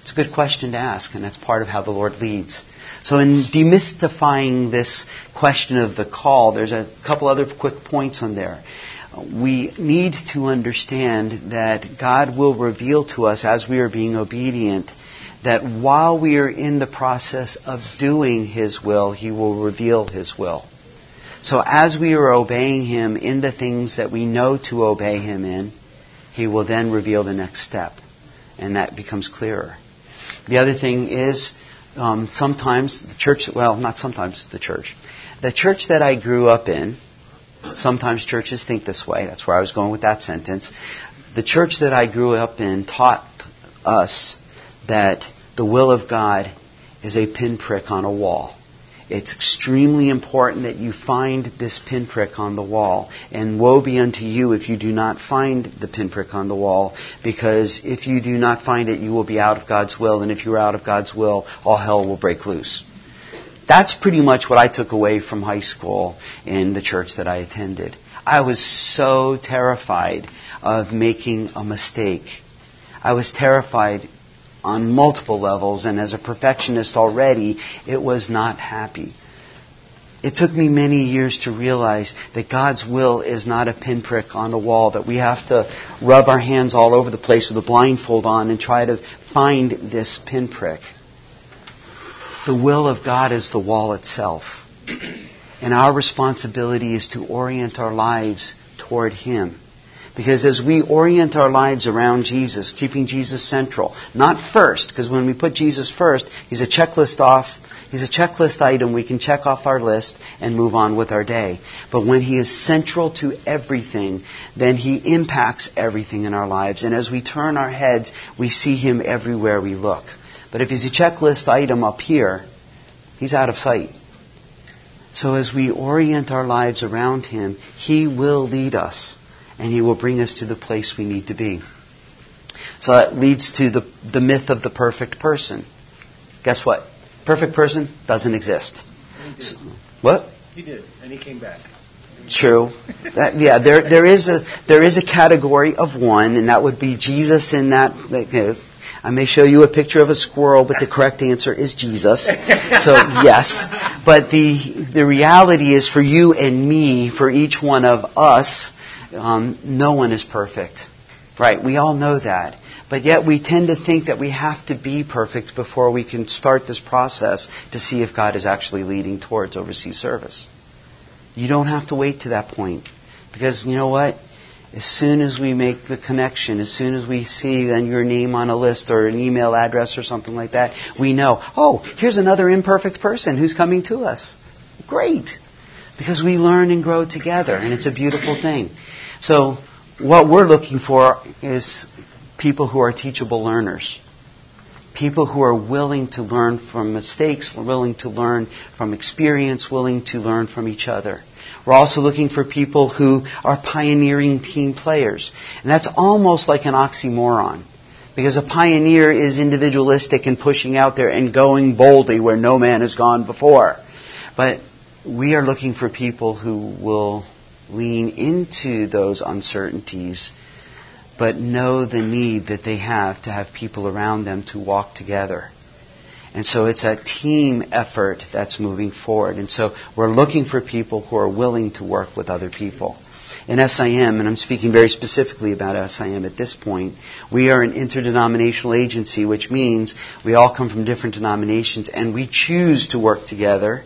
It's a good question to ask, and that's part of how the Lord leads. So in demystifying this question of the call, there's a couple other quick points on there. We need to understand that God will reveal to us as we are being obedient that while we are in the process of doing His will, He will reveal His will. So as we are obeying Him in the things that we know to obey Him in, He will then reveal the next step. And that becomes clearer. The other thing is, sometimes the church, well, not sometimes the church. The church that I grew up in, sometimes churches think this way. That's where I was going with that sentence. The church that I grew up in taught us that the will of God is a pinprick on a wall. It's extremely important that you find this pinprick on the wall. And woe be unto you if you do not find the pinprick on the wall, because if you do not find it, you will be out of God's will. And if you are out of God's will, all hell will break loose. That's pretty much what I took away from high school in the church that I attended. I was so terrified of making a mistake. I was terrified on multiple levels, and as a perfectionist already, it was not happy. It took me many years to realize that God's will is not a pinprick on the wall, that we have to rub our hands all over the place with a blindfold on and try to find this pinprick. The will of God is the wall itself. And our responsibility is to orient our lives toward Him. Because as we orient our lives around Jesus, keeping Jesus central, not first, because when we put Jesus first, He's a checklist item we can check off our list and move on with our day. But when He is central to everything, then He impacts everything in our lives. And as we turn our heads, we see Him everywhere we look. But if He's a checklist item up here, He's out of sight. So as we orient our lives around Him, He will lead us. And He will bring us to the place we need to be. So that leads to the myth of the perfect person. Guess what? Perfect person doesn't exist. So, what? He did, and He came back. True. There is a category of one, and that would be Jesus in that. I may show you a picture of a squirrel, but the correct answer is Jesus. So, yes. But the reality is for you and me, for each one of us, no one is perfect, right? We all know that. But yet we tend to think that we have to be perfect before we can start this process to see if God is actually leading towards overseas service. You don't have to wait to that point. Because you know what? As soon as we make the connection, as soon as we see then your name on a list or an email address or something like that, we know, oh, here's another imperfect person who's coming to us. Great! Because we learn and grow together, and it's a beautiful thing. So what we're looking for is people who are teachable learners. People who are willing to learn from mistakes, willing to learn from experience, willing to learn from each other. We're also looking for people who are pioneering team players. And that's almost like an oxymoron. Because a pioneer is individualistic and pushing out there and going boldly where no man has gone before. But we are looking for people who will lean into those uncertainties, but know the need that they have to have people around them to walk together. And so it's a team effort that's moving forward. And so we're looking for people who are willing to work with other people. In SIM, and I'm speaking very specifically about SIM at this point, we are an interdenominational agency, which means we all come from different denominations and we choose to work together.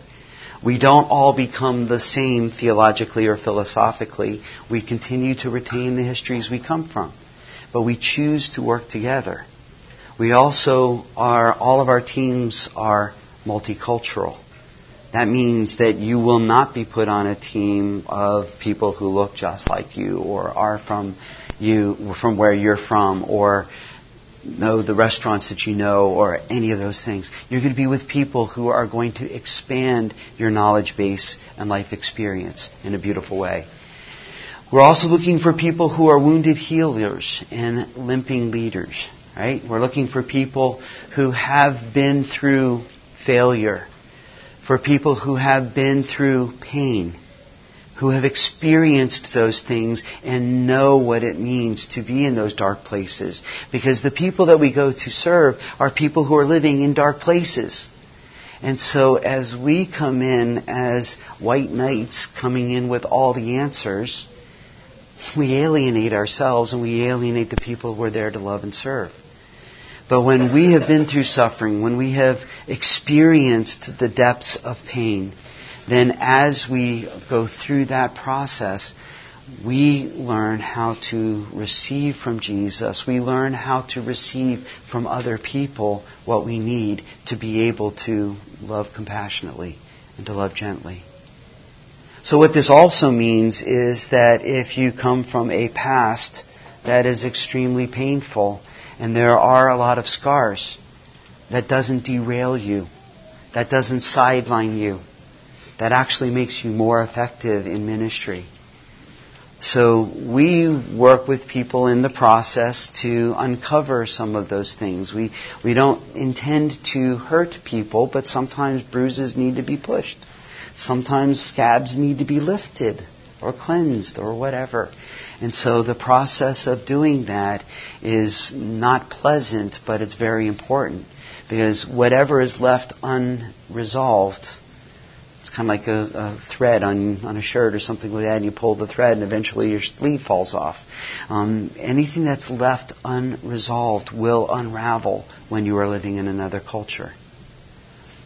We don't all become the same theologically or philosophically. We continue to retain the histories we come from. But we choose to work together. We also are, all of our teams are multicultural. That means that you will not be put on a team of people who look just like you or are from you, from where you're from, or know the restaurants that you know, or any of those things. You're going to be with people who are going to expand your knowledge base and life experience in a beautiful way. We're also looking for people who are wounded healers and limping leaders, right? We're looking for people who have been through failure, for people who have been through pain, who have experienced those things and know what it means to be in those dark places. Because the people that we go to serve are people who are living in dark places. And so as we come in as white knights coming in with all the answers, we alienate ourselves and we alienate the people we're there to love and serve. But when we have been through suffering, when we have experienced the depths of pain, then as we go through that process, we learn how to receive from Jesus. We learn how to receive from other people what we need to be able to love compassionately and to love gently. So what this also means is that if you come from a past that is extremely painful and there are a lot of scars, that doesn't derail you, that doesn't sideline you, that actually makes you more effective in ministry. So we work with people in the process to uncover some of those things. We don't intend to hurt people, but sometimes bruises need to be pushed. Sometimes scabs need to be lifted or cleansed or whatever. And so the process of doing that is not pleasant, but it's very important. Because whatever is left unresolved, It's kind of like a thread on a shirt or something like that, and you pull the thread and eventually your sleeve falls off. Anything that's left unresolved will unravel when you are living in another culture.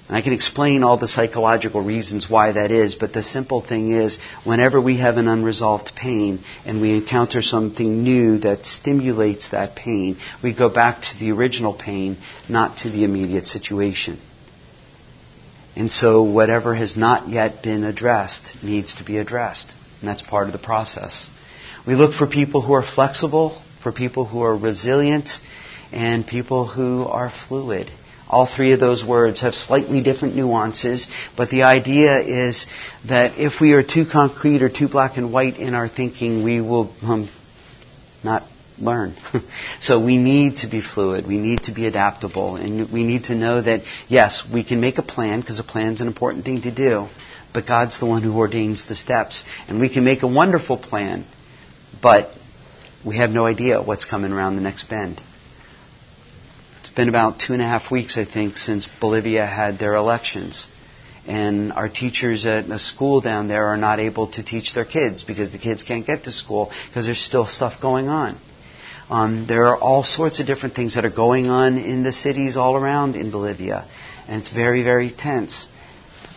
And I can explain all the psychological reasons why that is, but the simple thing is, whenever we have an unresolved pain and we encounter something new that stimulates that pain, we go back to the original pain, not to the immediate situation. And so whatever has not yet been addressed needs to be addressed. And that's part of the process. We look for people who are flexible, for people who are resilient, and people who are fluid. All three of those words have slightly different nuances, but the idea is that if we are too concrete or too black and white in our thinking, we will not learn. So we need to be fluid. We need to be adaptable. And we need to know that, yes, we can make a plan, because a plan's an important thing to do. But God's the one who ordains the steps. And we can make a wonderful plan, but we have no idea what's coming around the next bend. It's been about 2.5 weeks, I think, since Bolivia had their elections. And our teachers at a school down there are not able to teach their kids because the kids can't get to school because there's still stuff going on. There are all sorts of different things that are going on in the cities all around in Bolivia. And it's very, very tense.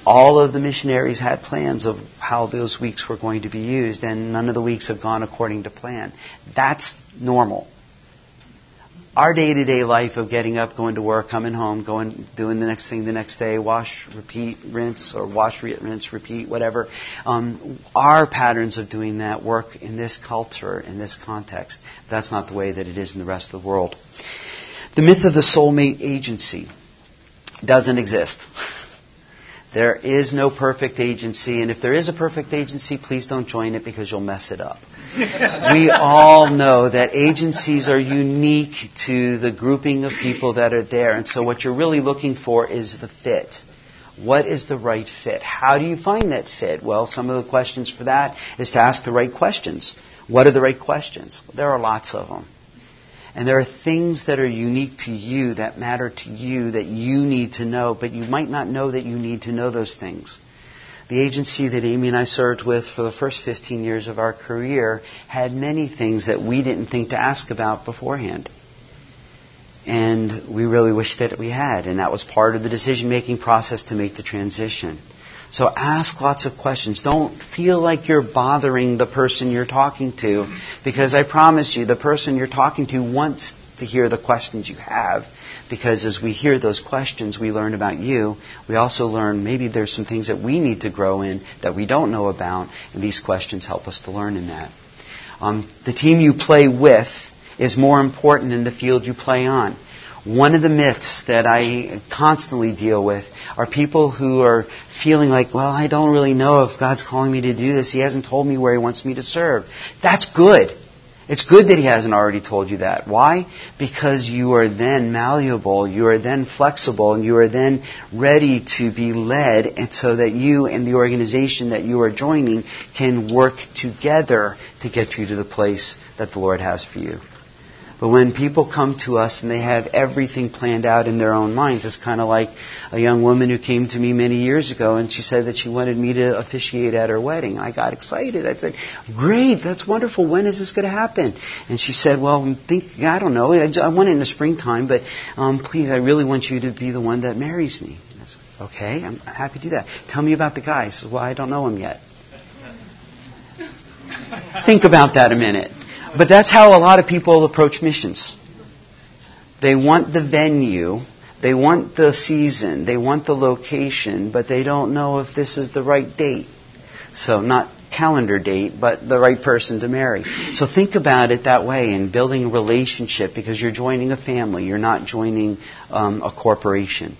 All of the missionaries had plans of how those weeks were going to be used, and none of the weeks have gone according to plan. That's normal. Our day-to-day life of getting up, going to work, coming home, doing the next thing the next day, wash, repeat, rinse, or wash, rinse, repeat, whatever. Our patterns of doing that work in this culture, in this context. That's not the way that it is in the rest of the world. The myth of the soulmate agency doesn't exist. There is no perfect agency, and if there is a perfect agency, please don't join it because you'll mess it up. We all know that agencies are unique to the grouping of people that are there, and so what you're really looking for is the fit. What is the right fit? How do you find that fit? Well, some of the questions for that is to ask the right questions. What are the right questions? There are lots of them. And there are things that are unique to you, that matter to you, that you need to know, but you might not know that you need to know those things. The agency that Amy and I served with for the first 15 years of our career had many things that we didn't think to ask about beforehand. And we really wished that we had, and that was part of the decision-making process to make the transition. So ask lots of questions. Don't feel like you're bothering the person you're talking to, because I promise you, the person you're talking to wants to hear the questions you have, because as we hear those questions, we learn about you. We also learn maybe there's some things that we need to grow in that we don't know about, and these questions help us to learn in that. The team you play with is more important than the field you play on. One of the myths that I constantly deal with are people who are feeling like, well, I don't really know if God's calling me to do this. He hasn't told me where He wants me to serve. That's good. It's good that He hasn't already told you that. Why? Because you are then malleable, you are then flexible, and you are then ready to be led, and so that you and the organization that you are joining can work together to get you to the place that the Lord has for you. But when people come to us and they have everything planned out in their own minds, it's kind of like a young woman who came to me many years ago and she said that she wanted me to officiate at her wedding. I got excited. I said, great, that's wonderful. When is this going to happen? And she said, well, I don't know. I want it in the springtime, but please, I really want you to be the one that marries me. And I said, okay, I'm happy to do that. Tell me about the guy. He says, well, I don't know him yet. Think about that a minute. But that's how a lot of people approach missions. They want the venue, they want the season, they want the location, but they don't know if this is the right date. So not calendar date, but the right person to marry. So think about it that way in building a relationship, because you're joining a family, you're not joining a corporation.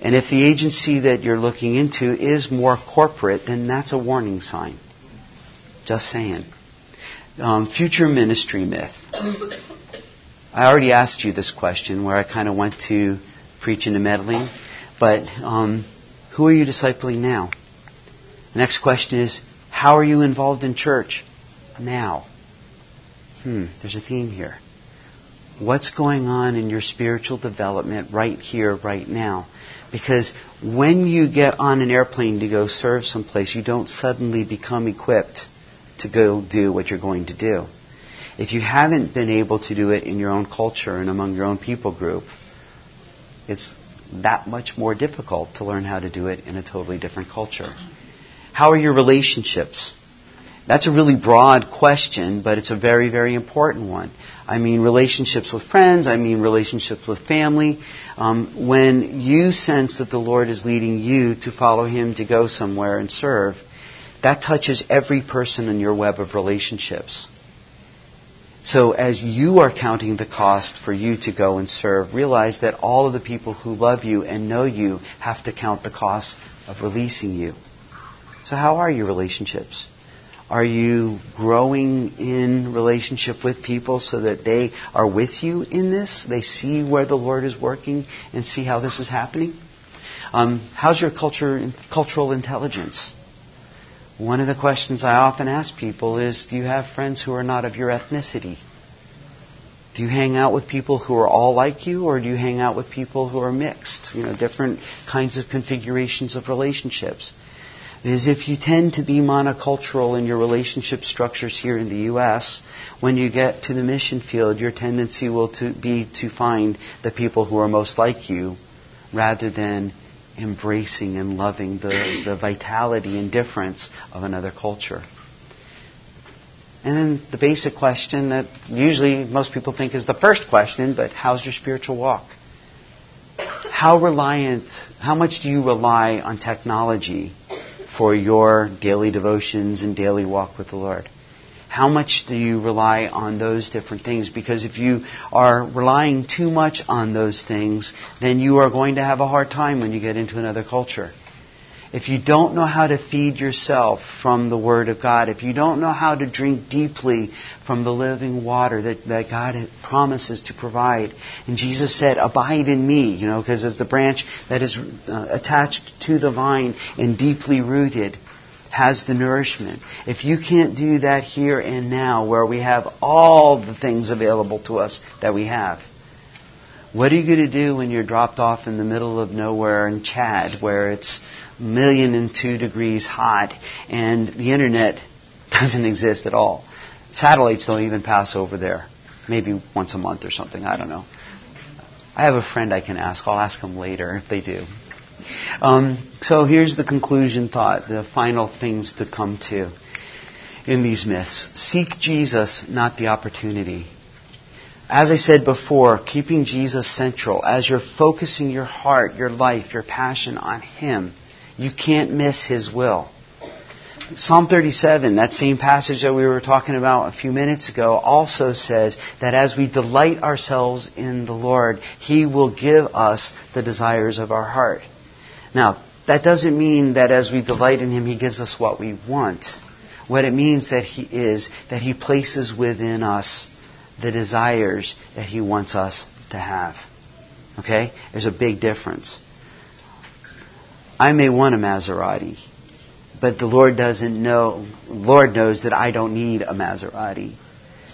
And if the agency that you're looking into is more corporate, then that's a warning sign. Just saying. Future ministry myth. I already asked you this question where I kind of went to preaching and meddling, but who are you discipling now? The next question is, how are you involved in church now? There's a theme here. what's going on in your spiritual development right here, right now. Because when you get on an airplane to go serve someplace, you don't suddenly become equipped to go do what you're going to do. If you haven't been able to do it in your own culture and among your own people group, it's that much more difficult to learn how to do it in a totally different culture. How are your relationships? That's a really broad question, but it's a very, very important one. I mean relationships with friends. I mean relationships with family. When you sense that the Lord is leading you to follow Him to go somewhere and serve, that touches every person in your web of relationships. So as you are counting the cost for you to go and serve, realize that all of the people who love you and know you have to count the cost of releasing you. So how are your relationships? Are you growing in relationship with people so that they are with you in this? They see where the Lord is working and see how this is happening? How's your cultural intelligence? One of the questions I often ask people is, do you have friends who are not of your ethnicity? Do you hang out with people who are all like you, or do you hang out with people who are mixed? You know, different kinds of configurations of relationships. Is if you tend to be monocultural in your relationship structures here in the U.S., when you get to the mission field, your tendency will be to find the people who are most like you rather than embracing and loving the vitality and difference of another culture. And then the basic question that usually most people think is the first question, but how's your spiritual walk? How much do you rely on technology for your daily devotions and daily walk with the Lord? How much do you rely on those different things? Because if you are relying too much on those things, then you are going to have a hard time when you get into another culture. If you don't know how to feed yourself from the Word of God, if you don't know how to drink deeply from the living water that God promises to provide, and Jesus said, abide in me, you know, because as the branch that is attached to the vine and deeply rooted has the nourishment. If you can't do that here and now where we have all the things available to us that we have, what are you going to do when you're dropped off in the middle of nowhere in Chad where it's 1,002 degrees hot and the internet doesn't exist at all? Satellites don't even pass over there. Maybe once a month or something. I don't know. I have a friend I can ask. I'll ask him later if they do. So here's the conclusion thought, the final things to come to in these myths. Seek Jesus, not the opportunity. As I said before, keeping Jesus central, as you're focusing your heart, your life, your passion on Him, you can't miss His will. Psalm 37, that same passage that we were talking about a few minutes ago, also says that as we delight ourselves in the Lord, He will give us the desires of our heart. Now, that doesn't mean that as we delight in Him, He gives us what we want. What it means that He places within us the desires that He wants us to have. Okay? There's a big difference. I may want a Maserati, but the Lord doesn't know. Lord knows that I don't need a Maserati.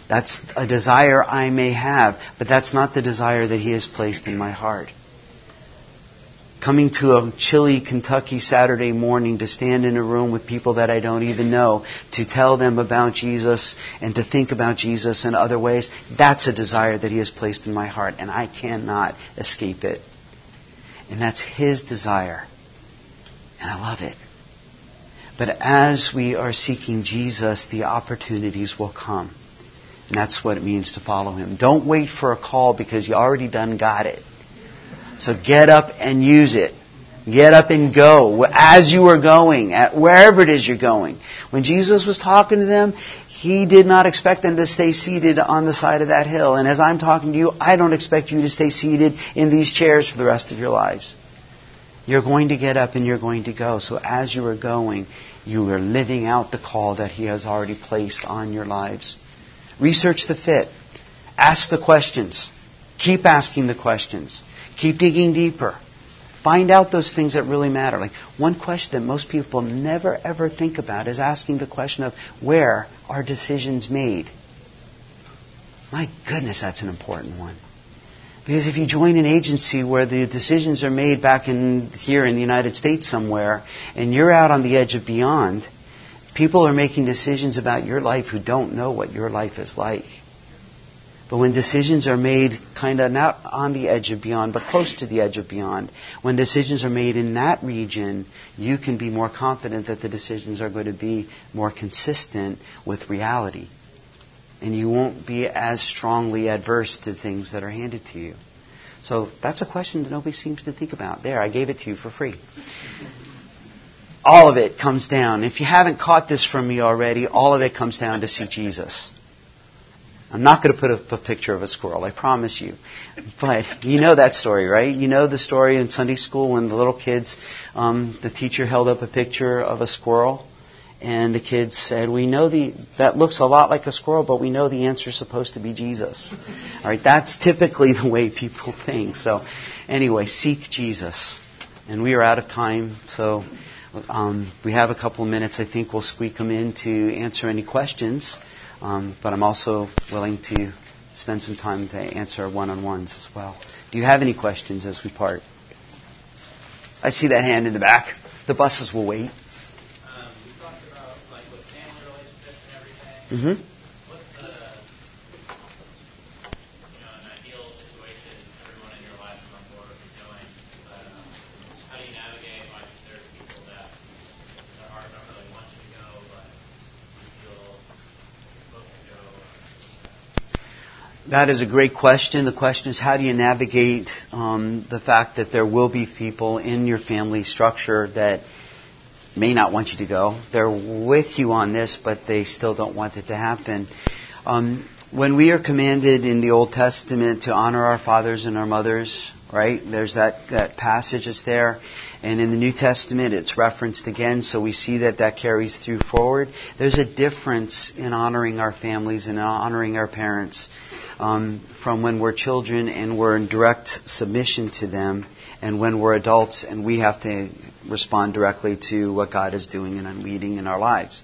That's a desire I may have, but that's not the desire that He has placed in my heart. Coming to a chilly Kentucky Saturday morning to stand in a room with people that I don't even know, to tell them about Jesus and to think about Jesus in other ways, that's a desire that He has placed in my heart, and I cannot escape it. And that's His desire. And I love it. But as we are seeking Jesus, the opportunities will come. And that's what it means to follow Him. Don't wait for a call because you already done got it. So get up and use it. Get up and go as you are going, at wherever it is you're going. When Jesus was talking to them, He did not expect them to stay seated on the side of that hill. And as I'm talking to you, I don't expect you to stay seated in these chairs for the rest of your lives. You're going to get up and you're going to go. So as you are going, you are living out the call that He has already placed on your lives. Research the fit. Ask the questions. Keep asking the questions. Keep digging deeper. Find out those things that really matter. Like one question that most people never ever think about is asking the question of where are decisions made? My goodness, that's an important one. Because if you join an agency where the decisions are made back in here in the United States somewhere, and you're out on the edge of beyond, people are making decisions about your life who don't know what your life is like. But when decisions are made kind of not on the edge of beyond, but close to the edge of beyond, when decisions are made in that region, you can be more confident that the decisions are going to be more consistent with reality. And you won't be as strongly adverse to things that are handed to you. So that's a question that nobody seems to think about. There, I gave it to you for free. All of it comes down. If you haven't caught this from me already, all of it comes down to see Jesus. I'm not going to put up a picture of a squirrel, I promise you. But you know that story, right? You know the story in Sunday school when the little kids, the teacher held up a picture of a squirrel. And the kids said, "We know that looks a lot like a squirrel, but we know the answer is supposed to be Jesus." All right, that's typically the way people think. So, anyway, seek Jesus. And we are out of time, so we have a couple of minutes. I think we'll squeak them in to answer any questions. But I'm also willing to spend some time to answer one-on-ones as well. Do you have any questions as we part? I see that hand in the back. The buses will wait. Mm-hmm. What's the, an ideal situation everyone in your life is on board with doing? How do you navigate? Like, if there's people that aren't really want you to go, but you feel supposed to go? That is a great question. The question is, how do you navigate the fact that there will be people in your family structure that may not want you to go. They're with you on this, but they still don't want it to happen. When we are commanded in the Old Testament to honor our fathers and our mothers, right? There's that passage that's there. And in the New Testament, it's referenced again, so we see that carries through forward. There's a difference in honoring our families and honoring our parents from when we're children and we're in direct submission to them, and when we're adults and we have to respond directly to what God is doing and leading in our lives.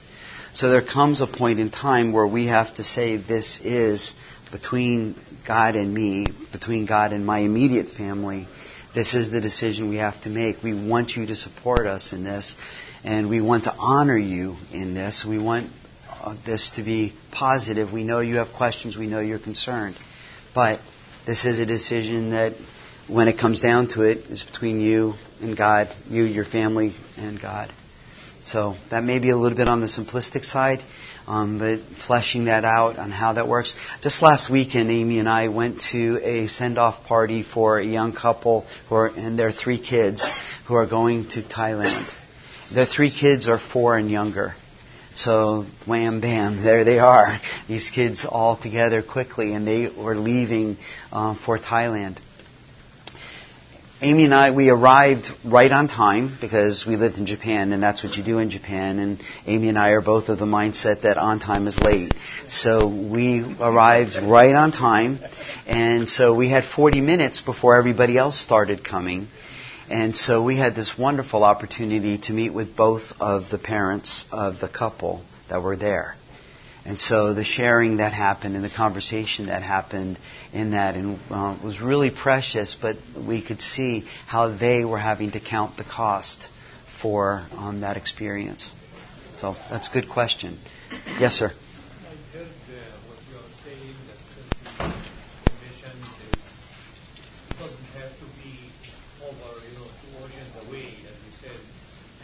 So there comes a point in time where we have to say, this is between God and me, between God and my immediate family. This is the decision we have to make. We want you to support us in this, and we want to honor you in this. We want this to be positive. We know you have questions. We know you're concerned. But this is a decision that, when it comes down to it, it's between you and God, you, your family, and God. So that may be a little bit on the simplistic side, but fleshing that out on how that works. Just last weekend, Amy and I went to a send-off party for a young couple and their three kids who are going to Thailand. Their three kids are 4 and younger. So, wham, bam, there they are. These kids all together quickly, and they were leaving for Thailand. Amy and I, we arrived right on time because we lived in Japan, and that's what you do in Japan. And Amy and I are both of the mindset that on time is late. So we arrived right on time. And so we had 40 minutes before everybody else started coming. And so we had this wonderful opportunity to meet with both of the parents of the couple that were there. And so the sharing that happened and the conversation that happened in that was really precious, but we could see how they were having to count the cost for that experience. So that's a good question. Yes, sir? I heard what you are saying, that missions doesn't have to be over, 2 oceans away, as you said.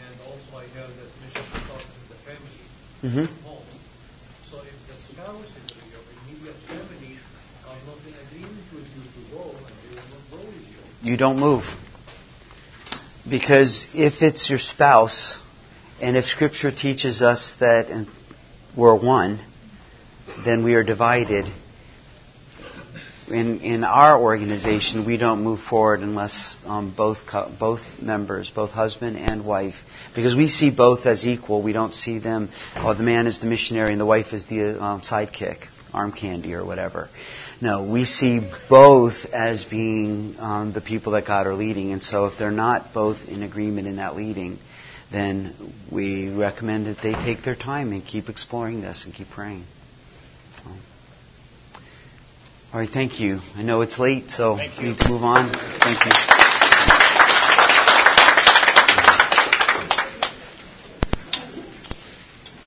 And also I heard that mission starts in the family. Mm-hmm. So if the spouses of your immediate family are not in agreement with you to go, and they will not go with you, you don't move. Because if it's your spouse, and if Scripture teaches us that we're one, then we are divided. In our organization, we don't move forward unless both members, both husband and wife, because we see both as equal. We don't see them, the man is the missionary and the wife is the sidekick, arm candy or whatever. No, we see both as being the people that God are leading. And so if they're not both in agreement in that leading, then we recommend that they take their time and keep exploring this and keep praying. All right, thank you. I know it's late, so we need to move on. Thank you.